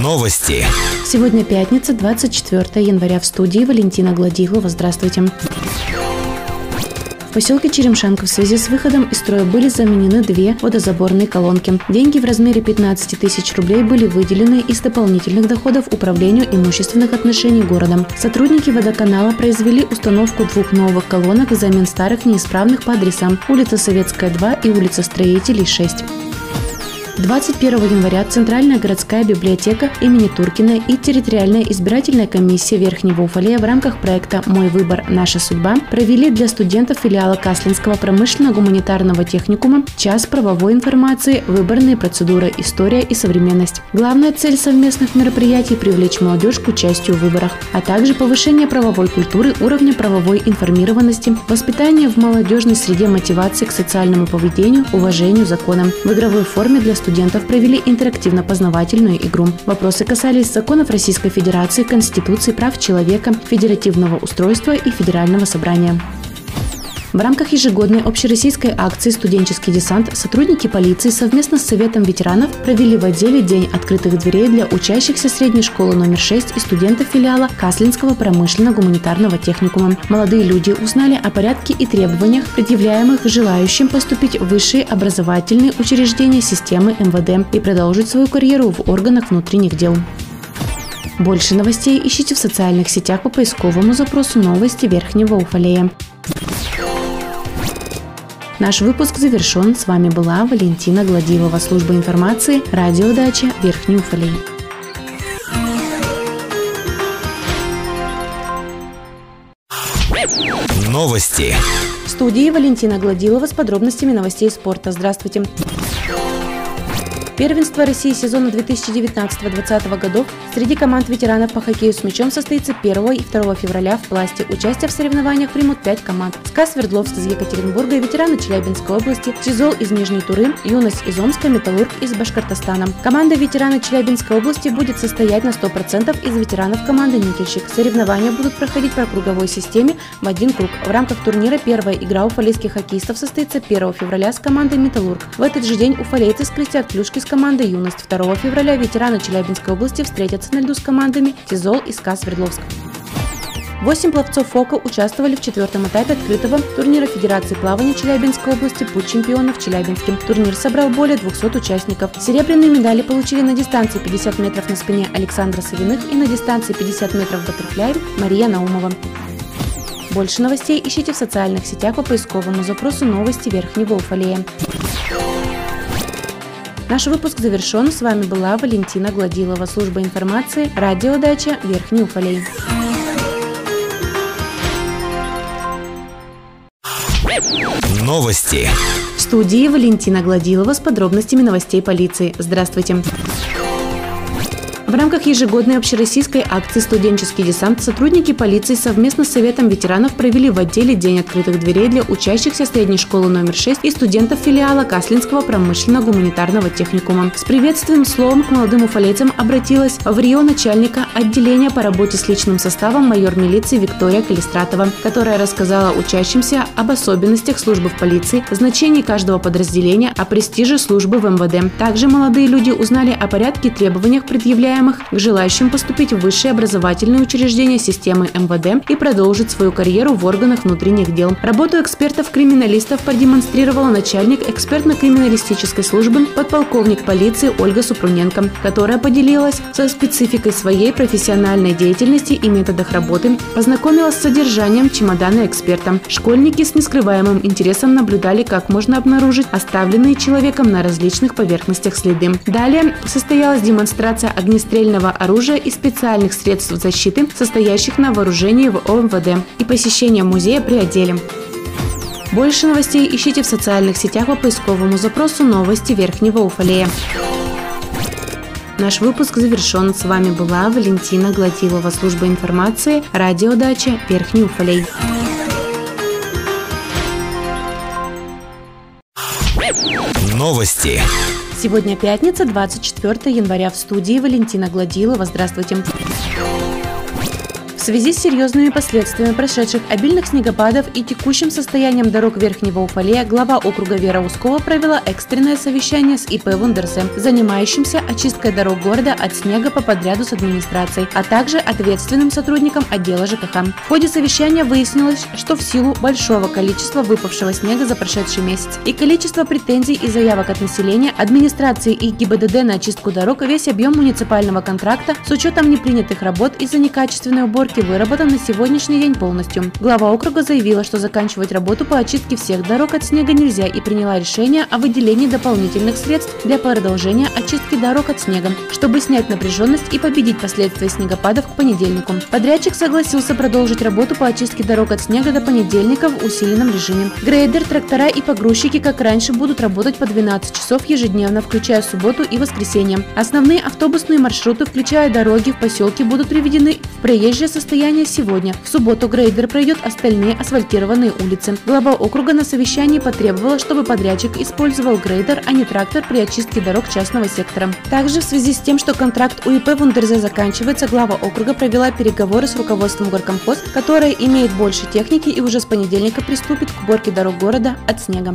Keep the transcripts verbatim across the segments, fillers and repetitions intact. Новости. Сегодня пятница, двадцать четвёртое января. В студии Валентина Гладилова. Здравствуйте. В поселке Черемшанка в связи с выходом из строя были заменены две водозаборные колонки. Деньги в размере пятнадцать тысяч рублей были выделены из дополнительных доходов Управлению имущественных отношений города. Сотрудники водоканала произвели установку двух новых колонок взамен старых неисправных по адресам улица Советская, два и улица Строителей, шесть. двадцать первого января Центральная городская библиотека имени Туркина и территориальная избирательная комиссия Верхнего Уфалея в рамках проекта «Мой выбор. Наша судьба» провели для студентов филиала Каслинского промышленно-гуманитарного техникума час правовой информации, выборные процедуры, история и современность. Главная цель совместных мероприятий – привлечь молодежь к участию в выборах, а также повышение правовой культуры, уровня правовой информированности, воспитание в молодежной среде мотивации к социальному поведению, уважению законам. В игровой форме для студентов Студентов провели интерактивно-познавательную игру. Вопросы касались законов Российской Федерации, Конституции, прав человека, федеративного устройства и Федерального собрания. В рамках ежегодной общероссийской акции «Студенческий десант» сотрудники полиции совместно с Советом ветеранов провели в отделе день открытых дверей для учащихся средней школы номер шесть и студентов филиала Каслинского промышленно-гуманитарного техникума. Молодые люди узнали о порядке и требованиях, предъявляемых желающим поступить в высшие образовательные учреждения системы эм вэ дэ и продолжить свою карьеру в органах внутренних дел. Больше новостей ищите в социальных сетях по поисковому запросу «Новости Верхнего Уфалея». Наш выпуск завершен. С вами была Валентина Гладилова, служба информации, радио «Дача», Верхний Уфалей. Новости. В студии Валентина Гладилова с подробностями новостей спорта. Здравствуйте. Первенство России сезона две тысячи девятнадцатого-двадцатого годов среди команд ветеранов по хоккею с мячом состоится первого и второго февраля в Пласте. Участие в соревнованиях примут пять команд. СКА Свердловск из Екатеринбурга и ветераны Челябинской области, Тизол из Нижней Туры, Юность из Омска, Металлург из Башкортостана. Команда ветерана Челябинской области будет состоять на сто процентов из ветеранов команды «Никельщик». Соревнования будут проходить по круговой системе в один круг. В рамках турнира первая игра уфалейских хоккеистов состоится первого февраля с командой «Металлург». В этот же день уфалейцы скрестят клюшки с командой «Юность». второго февраля ветераны Челябинской области встретятся на льду с командами «Тизол» и СКА Свердловск. Восемь пловцов «Фока» участвовали в четвертом этапе открытого турнира Федерации плавания Челябинской области «Путь чемпионов в Челябинске». Турнир собрал более двухсот участников. Серебряные медали получили на дистанции пятьдесят метров на спине Александра Савиных и на дистанции пятьдесят метров баттерфляем Мария Наумова. Больше новостей ищите в социальных сетях по поисковому запросу «Новости Верхнего Уфалея». Наш выпуск завершен. С вами была Валентина Гладилова, служба информации, радио «Дача», Верхний Уфалей. Новости. В студии Валентина Гладилова с подробностями новостей полиции. Здравствуйте. В рамках ежегодной общероссийской акции «Студенческий десант» сотрудники полиции совместно с Советом ветеранов провели в отделе день открытых дверей для учащихся средней школы номер шесть и студентов филиала Каслинского промышленно-гуманитарного техникума. С приветственным словом к молодым уфалейцам обратилась в РИО начальника отделения по работе с личным составом майор милиции Виктория Калистратова, которая рассказала учащимся об особенностях службы в полиции, значении каждого подразделения, о престиже службы в эм вэ дэ. Также молодые люди узнали о порядке и требованиях, предъявляемых к желающим поступить в высшие образовательные учреждения системы эм вэ дэ и продолжить свою карьеру в органах внутренних дел. Работу экспертов-криминалистов продемонстрировала начальник экспертно-криминалистической службы подполковник полиции Ольга Супруненко, которая поделилась со спецификой своей профессиональной деятельности и методах работы, познакомилась с содержанием чемодана эксперта. Школьники с нескрываемым интересом наблюдали, как можно обнаружить оставленные человеком на различных поверхностях следы. Далее состоялась демонстрация огнестрельного стрельного оружия и специальных средств защиты, состоящих на вооружении в эм вэ дэ, и посещение музея при отделе. Больше новостей ищите в социальных сетях по поисковому запросу «Новости Верхнего Уфалея». Наш выпуск завершен. С вами была Валентина Гладилова, служба информации, радио «Дача», Верхний Уфалей. Новости. Сегодня пятница, двадцать четвёртое января. В студии Валентина Гладилова. Здравствуйте. В связи с серьезными последствиями прошедших обильных снегопадов и текущим состоянием дорог Верхнего Уфалея глава округа Вера Ускова провела экстренное совещание с И П «Вундерзе», занимающимся очисткой дорог города от снега по подряду с администрацией, а также ответственным сотрудникам отдела Ж К Х. В ходе совещания выяснилось, что в силу большого количества выпавшего снега за прошедший месяц и количество претензий и заявок от населения, администрации и Г И Б Д Д на очистку дорог весь объем муниципального контракта с учетом непринятых работ из-за некачественной уборки выработан на сегодняшний день полностью. Глава округа заявила, что заканчивать работу по очистке всех дорог от снега нельзя, и приняла решение о выделении дополнительных средств для продолжения очистки дорог от снега, чтобы снять напряженность и победить последствия снегопадов к понедельнику. Подрядчик согласился продолжить работу по очистке дорог от снега до понедельника в усиленном режиме. Грейдер, трактора и погрузчики, как раньше, будут работать по двенадцать часов ежедневно, включая субботу и воскресенье. Основные автобусные маршруты, включая дороги в поселке, будут приведены в проезжее состояние сегодня. В субботу грейдер пройдет остальные асфальтированные улицы. Глава округа на совещании потребовала, чтобы подрядчик использовал грейдер, а не трактор при очистке дорог частного сектора. Также в связи с тем, что контракт у И П «Вундерзе» заканчивается, глава округа провела переговоры с руководством Горкомпост, которое имеет больше техники и уже с понедельника приступит к уборке дорог города от снега.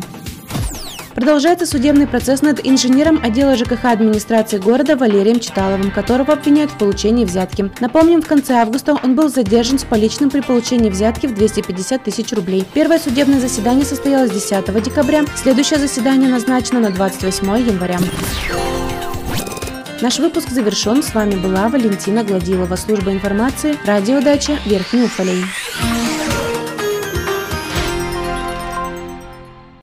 Продолжается судебный процесс над инженером отдела Ж К Х администрации города Валерием Читаловым, которого обвиняют в получении взятки. Напомним, в конце августа он был задержан с поличным при получении взятки в двести пятьдесят тысяч рублей. Первое судебное заседание состоялось десятого декабря, следующее заседание назначено на двадцать восьмое января. Наш выпуск завершен. С вами была Валентина Гладилова, служба информации, радио «Дача», Верхний Уфалей.